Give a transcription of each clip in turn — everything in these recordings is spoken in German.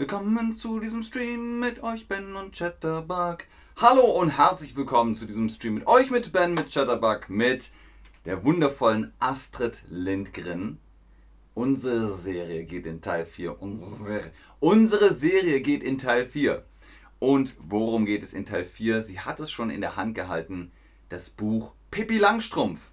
Willkommen zu diesem Stream mit euch, Ben und Chatterbug. Hallo und herzlich willkommen zu diesem Stream mit euch, mit Ben, mit Chatterbug, mit der wundervollen Astrid Lindgren. Unsere Serie geht in Teil 4. Unsere Serie geht in Teil 4. Und worum geht es in Teil 4? Sie hat es schon in der Hand gehalten, das Buch Pippi Langstrumpf.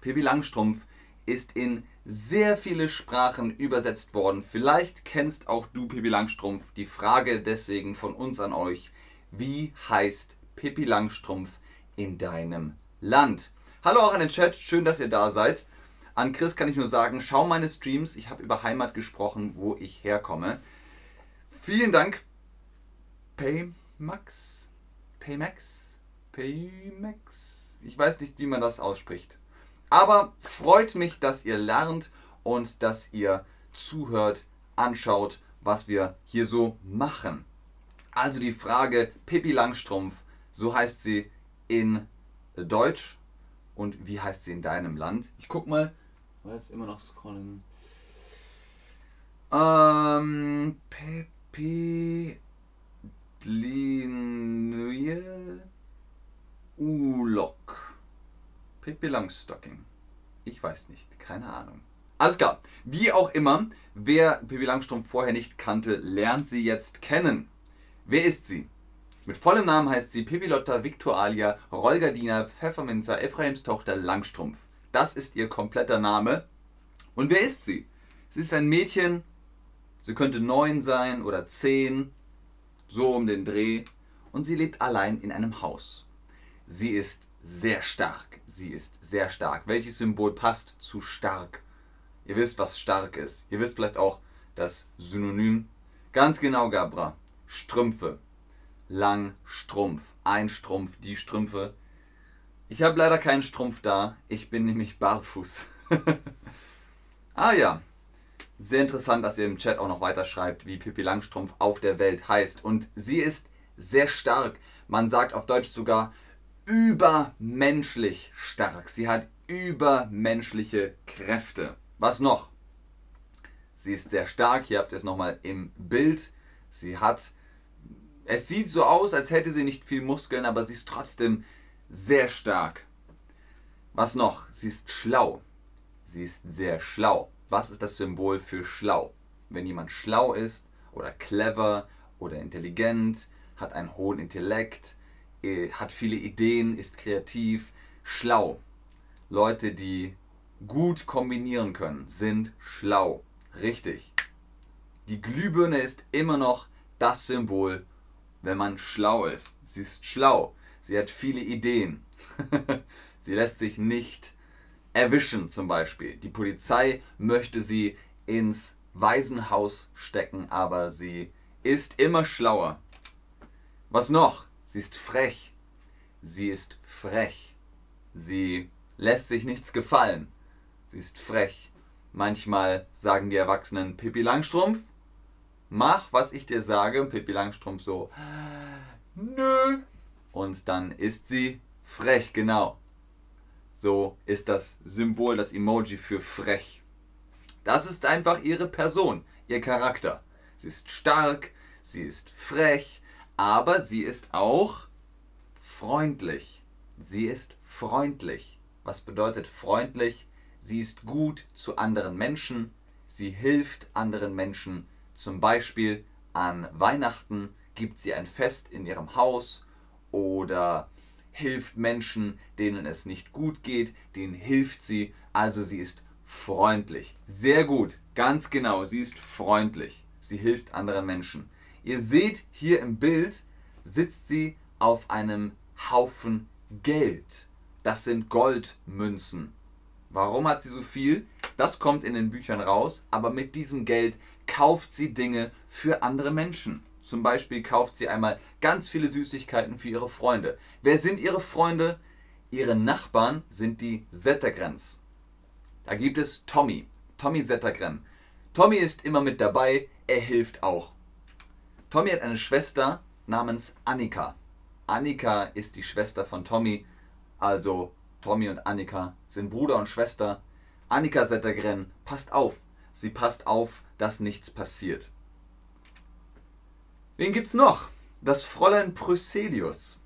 Pippi Langstrumpf ist in sehr viele Sprachen übersetzt worden. Vielleicht kennst auch du Pippi Langstrumpf. Die Frage deswegen von uns an euch: Wie heißt Pippi Langstrumpf in deinem Land? Hallo auch an den Chat, schön, dass ihr da seid. An Chris kann ich nur sagen, schau meine Streams. Ich habe über Heimat gesprochen, wo ich herkomme. Vielen Dank. Paymax? Ich weiß nicht, wie man das ausspricht. Aber freut mich, dass ihr lernt und dass ihr zuhört, anschaut, was wir hier so machen. Also die Frage Pippi Langstrumpf, so heißt sie in Deutsch und wie heißt sie in deinem Land? Ich guck mal, weil jetzt immer noch scrollen. Pippi Linie Ulok. Pippi Langstocking. Ich weiß nicht, keine Ahnung. Alles klar, wie auch immer, wer Pippi Langstrumpf vorher nicht kannte, lernt sie jetzt kennen. Wer ist sie? Mit vollem Namen heißt sie Pippi Lotta Victualia Rollgardina Pfefferminzer Ephraims Tochter Langstrumpf. Das ist ihr kompletter Name. Und wer ist sie? Sie ist ein Mädchen, sie könnte 9 sein oder 10, so um den Dreh. Und sie lebt allein in einem Haus. Sie ist sehr stark. Sie ist sehr stark. Welches Symbol passt zu stark? Ihr wisst, was stark ist. Ihr wisst vielleicht auch das Synonym. Ganz genau, Gabra. Strümpfe. Lang, Strumpf. Ein Strumpf, die Strümpfe. Ich habe leider keinen Strumpf da. Ich bin nämlich barfuß. Ah ja. Sehr interessant, dass ihr im Chat auch noch weiter schreibt, wie Pippi Langstrumpf auf der Welt heißt. Und sie ist sehr stark. Man sagt auf Deutsch sogar übermenschlich stark. Sie hat übermenschliche Kräfte. Was noch? Sie ist sehr stark. Hier habt ihr es nochmal im Bild. Sie hat... Es sieht so aus, als hätte sie nicht viel Muskeln, aber sie ist trotzdem sehr stark. Was noch? Sie ist schlau. Sie ist sehr schlau. Was ist das Symbol für schlau? Wenn jemand schlau ist oder clever oder intelligent, hat einen hohen Intellekt, hat viele Ideen, ist kreativ, schlau. Leute, die gut kombinieren können, sind schlau. Richtig. Die Glühbirne ist immer noch das Symbol, wenn man schlau ist. Sie ist schlau. Sie hat viele Ideen. Sie lässt sich nicht erwischen, zum Beispiel. Die Polizei möchte sie ins Waisenhaus stecken, aber sie ist immer schlauer. Was noch? Sie ist frech. Sie ist frech. Sie lässt sich nichts gefallen. Sie ist frech. Manchmal sagen die Erwachsenen, Pippi Langstrumpf, mach, was ich dir sage. Pippi Langstrumpf so, nö. Und dann ist sie frech, genau. So ist das Symbol, das Emoji für frech. Das ist einfach ihre Person, ihr Charakter. Sie ist stark, sie ist frech. Aber sie ist auch freundlich. Sie ist freundlich. Was bedeutet freundlich? Sie ist gut zu anderen Menschen. Sie hilft anderen Menschen. Zum Beispiel an Weihnachten gibt sie ein Fest in ihrem Haus oder hilft Menschen, denen es nicht gut geht. Denen hilft sie. Also sie ist freundlich. Sehr gut. Ganz genau. Sie ist freundlich. Sie hilft anderen Menschen. Ihr seht hier im Bild, sitzt sie auf einem Haufen Geld. Das sind Goldmünzen. Warum hat sie so viel? Das kommt in den Büchern raus, aber mit diesem Geld kauft sie Dinge für andere Menschen. Zum Beispiel kauft sie einmal ganz viele Süßigkeiten für ihre Freunde. Wer sind ihre Freunde? Ihre Nachbarn sind die Settergrens. Da gibt es Tommy. Tommy Settergren. Tommy ist immer mit dabei, er hilft auch. Tommy hat eine Schwester namens Annika. Annika ist die Schwester von Tommy. Also Tommy und Annika sind Bruder und Schwester. Annika Settergren passt auf. Sie passt auf, dass nichts passiert. Wen gibt's noch? Das Fräulein Pröselius.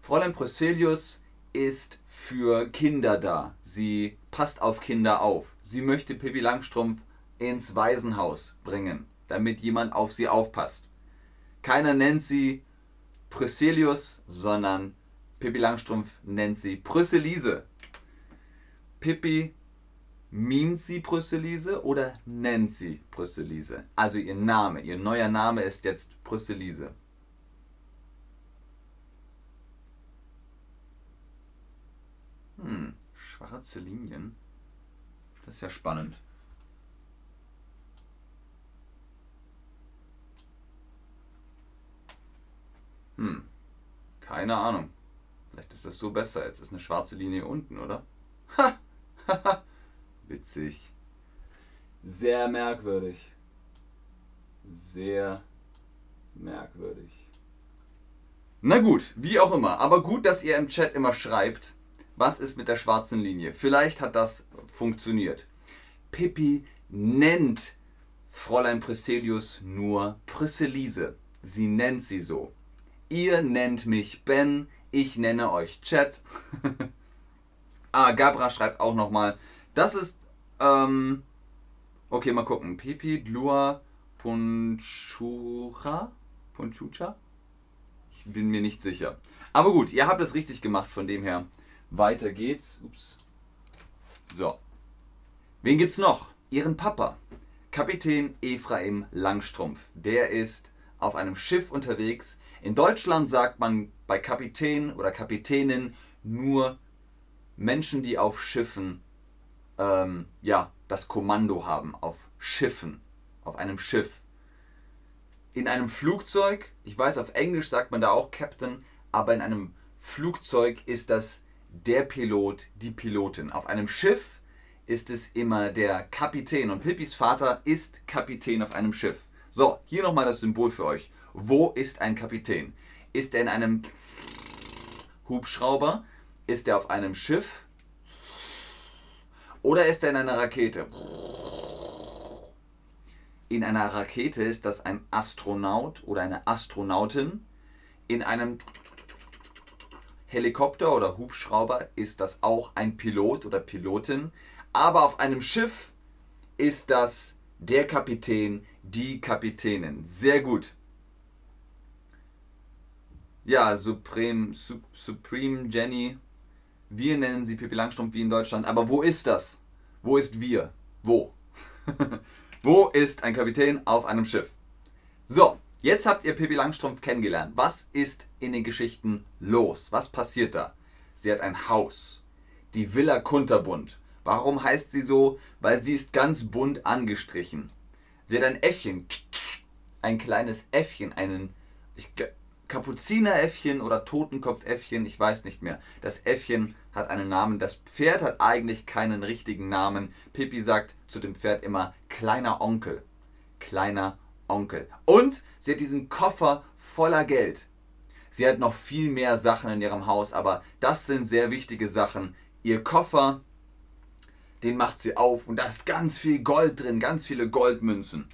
Fräulein Pröselius ist für Kinder da. Sie passt auf Kinder auf. Sie möchte Pippi Langstrumpf ins Waisenhaus bringen, damit jemand auf sie aufpasst. Keiner nennt sie Pröselius, sondern Pippi Langstrumpf nennt sie Pröselise. Pippi mimt sie Pröselise oder nennt sie Pröselise? Also ihr Name, ihr neuer Name ist jetzt Pröselise. Schwarze Linien. Das ist ja spannend. Keine Ahnung. Vielleicht ist das so besser. Jetzt ist eine schwarze Linie unten, oder? Ha! Haha! Witzig. Sehr merkwürdig. Sehr merkwürdig. Na gut, wie auch immer. Aber gut, dass ihr im Chat immer schreibt, was ist mit der schwarzen Linie. Vielleicht hat das funktioniert. Pippi nennt Fräulein Pröselius nur Pröselise. Sie nennt sie so. Ihr nennt mich Ben, ich nenne euch Chat. Gabra schreibt auch nochmal. Das ist, okay, mal gucken. Pippi Dlua Punchucha? Punchucha? Ich bin mir nicht sicher. Aber gut, ihr habt es richtig gemacht, von dem her. Weiter geht's. Ups. So. Wen gibt's noch? Ihren Papa. Kapitän Ephraim Langstrumpf. Der ist auf einem Schiff unterwegs. In Deutschland sagt man bei Kapitän oder Kapitänin nur Menschen, die auf Schiffen das Kommando haben. Auf Schiffen. Auf einem Schiff. In einem Flugzeug, ich weiß, auf Englisch sagt man da auch Captain, aber in einem Flugzeug ist das der Pilot, die Pilotin. Auf einem Schiff ist es immer der Kapitän. Und Pippis Vater ist Kapitän auf einem Schiff. So, hier nochmal das Symbol für euch. Wo ist ein Kapitän? Ist er in einem Hubschrauber? Ist er auf einem Schiff? Oder ist er in einer Rakete? In einer Rakete ist das ein Astronaut oder eine Astronautin. In einem Helikopter oder Hubschrauber ist das auch ein Pilot oder Pilotin. Aber auf einem Schiff ist das der Kapitän, die Kapitänin. Sehr gut. Ja, Supreme Jenny. Wir nennen sie Pippi Langstrumpf wie in Deutschland. Aber wo ist das? Wo ist wir? Wo? Wo ist ein Kapitän auf einem Schiff? So. Jetzt habt ihr Pippi Langstrumpf kennengelernt. Was ist in den Geschichten los? Was passiert da? Sie hat ein Haus. Die Villa Kunterbunt. Warum heißt sie so? Weil sie ist ganz bunt angestrichen. Sie hat ein Äffchen. Ein kleines Äffchen. Einen Kapuzineräffchen oder Totenkopfäffchen. Ich weiß nicht mehr. Das Äffchen hat einen Namen. Das Pferd hat eigentlich keinen richtigen Namen. Pippi sagt zu dem Pferd immer kleiner Onkel. Kleiner Onkel. Und sie hat diesen Koffer voller Geld. Sie hat noch viel mehr Sachen in ihrem Haus, aber das sind sehr wichtige Sachen. Ihr Koffer, den macht sie auf und da ist ganz viel Gold drin, ganz viele Goldmünzen.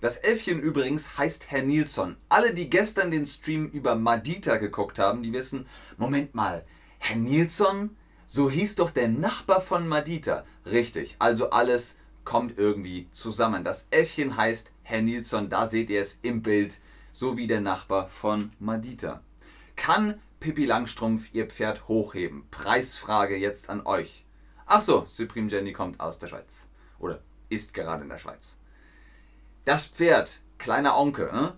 Das Elfchen übrigens heißt Herr Nilsson. Alle, die gestern den Stream über Madita geguckt haben, die wissen, Moment mal, Herr Nilsson, so hieß doch der Nachbar von Madita. Richtig, also alles kommt irgendwie zusammen. Das Äffchen heißt Herr Nilsson, da seht ihr es im Bild, so wie der Nachbar von Madita. Kann Pippi Langstrumpf ihr Pferd hochheben? Preisfrage jetzt an euch. Ach so, Supreme Jenny kommt aus der Schweiz oder ist gerade in der Schweiz. Das Pferd, kleiner Onkel,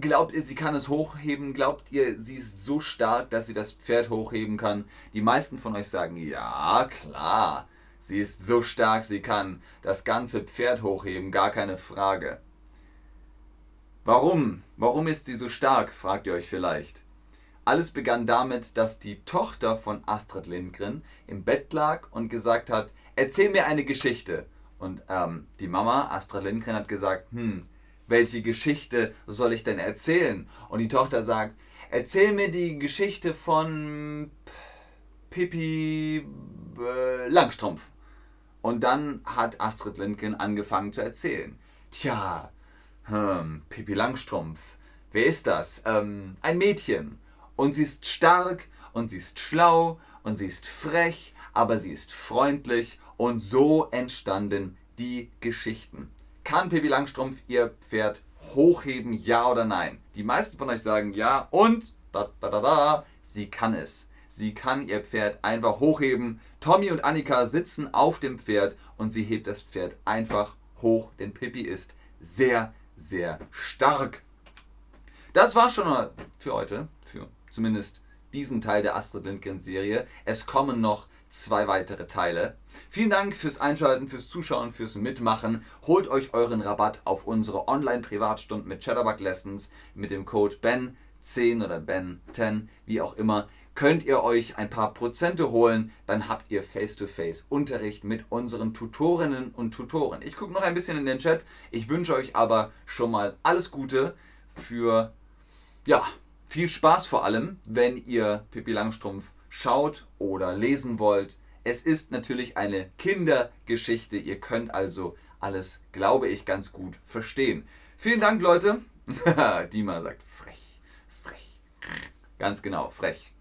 glaubt ihr, sie kann es hochheben? Glaubt ihr, sie ist so stark, dass sie das Pferd hochheben kann? Die meisten von euch sagen, ja, klar. Sie ist so stark, sie kann das ganze Pferd hochheben, gar keine Frage. Warum? Warum ist sie so stark, fragt ihr euch vielleicht. Alles begann damit, dass die Tochter von Astrid Lindgren im Bett lag und gesagt hat, erzähl mir eine Geschichte. Und die Mama, Astrid Lindgren, hat gesagt, welche Geschichte soll ich denn erzählen? Und die Tochter sagt, erzähl mir die Geschichte von Pippi Langstrumpf. Und dann hat Astrid Lindgren angefangen zu erzählen. Tja, Pippi Langstrumpf, wer ist das? Ein Mädchen. Und sie ist stark und sie ist schlau und sie ist frech, aber sie ist freundlich. Und so entstanden die Geschichten. Kann Pippi Langstrumpf ihr Pferd hochheben, ja oder nein? Die meisten von euch sagen ja und sie kann es. Sie kann ihr Pferd einfach hochheben. Tommy und Annika sitzen auf dem Pferd und sie hebt das Pferd einfach hoch, denn Pippi ist sehr, sehr stark. Das war schon mal für heute, für zumindest diesen Teil der Astrid Lindgren-Serie. Es kommen noch 2 weitere Teile. Vielen Dank fürs Einschalten, fürs Zuschauen, fürs Mitmachen. Holt euch euren Rabatt auf unsere Online-Privatstunden mit Chatterbug Lessons mit dem Code BEN10 oder BEN10, wie auch immer. Könnt ihr euch ein paar Prozente holen, dann habt ihr Face-to-Face Unterricht mit unseren Tutorinnen und Tutoren. Ich gucke noch ein bisschen in den Chat. Ich wünsche euch aber schon mal alles Gute für, ja, viel Spaß vor allem, wenn ihr Pippi Langstrumpf schaut oder lesen wollt. Es ist natürlich eine Kindergeschichte. Ihr könnt also alles, glaube ich, ganz gut verstehen. Vielen Dank, Leute. Dima sagt frech, frech. Ganz genau, frech.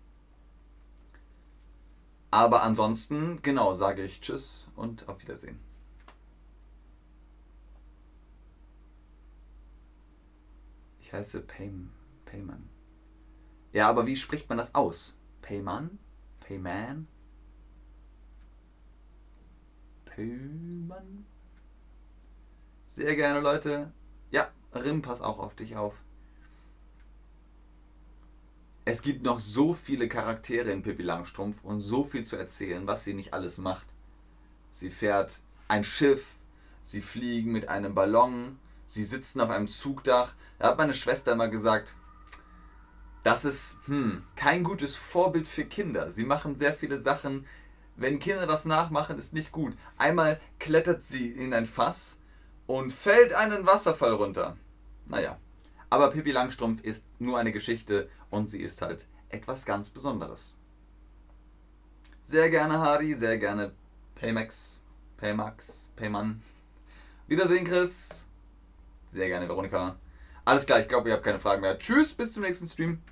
Aber ansonsten, genau, sage ich Tschüss und auf Wiedersehen. Ich heiße Payman. Ja, aber wie spricht man das aus? Payman? Payman? Payman? Sehr gerne, Leute. Ja, Rim, pass auch auf dich auf. Es gibt noch so viele Charaktere in Pippi Langstrumpf und so viel zu erzählen, was sie nicht alles macht. Sie fährt ein Schiff, sie fliegen mit einem Ballon, sie sitzen auf einem Zugdach. Da hat meine Schwester mal gesagt, das ist kein gutes Vorbild für Kinder. Sie machen sehr viele Sachen. Wenn Kinder das nachmachen, ist nicht gut. Einmal klettert sie in ein Fass und fällt einen Wasserfall runter. Naja, aber Pippi Langstrumpf ist nur eine Geschichte und sie ist halt etwas ganz Besonderes. Sehr gerne, Hardy, sehr gerne, Payman. Wiedersehen, Chris. Sehr gerne, Veronika. Alles klar, ich glaube, ihr habt keine Fragen mehr. Tschüss, bis zum nächsten Stream.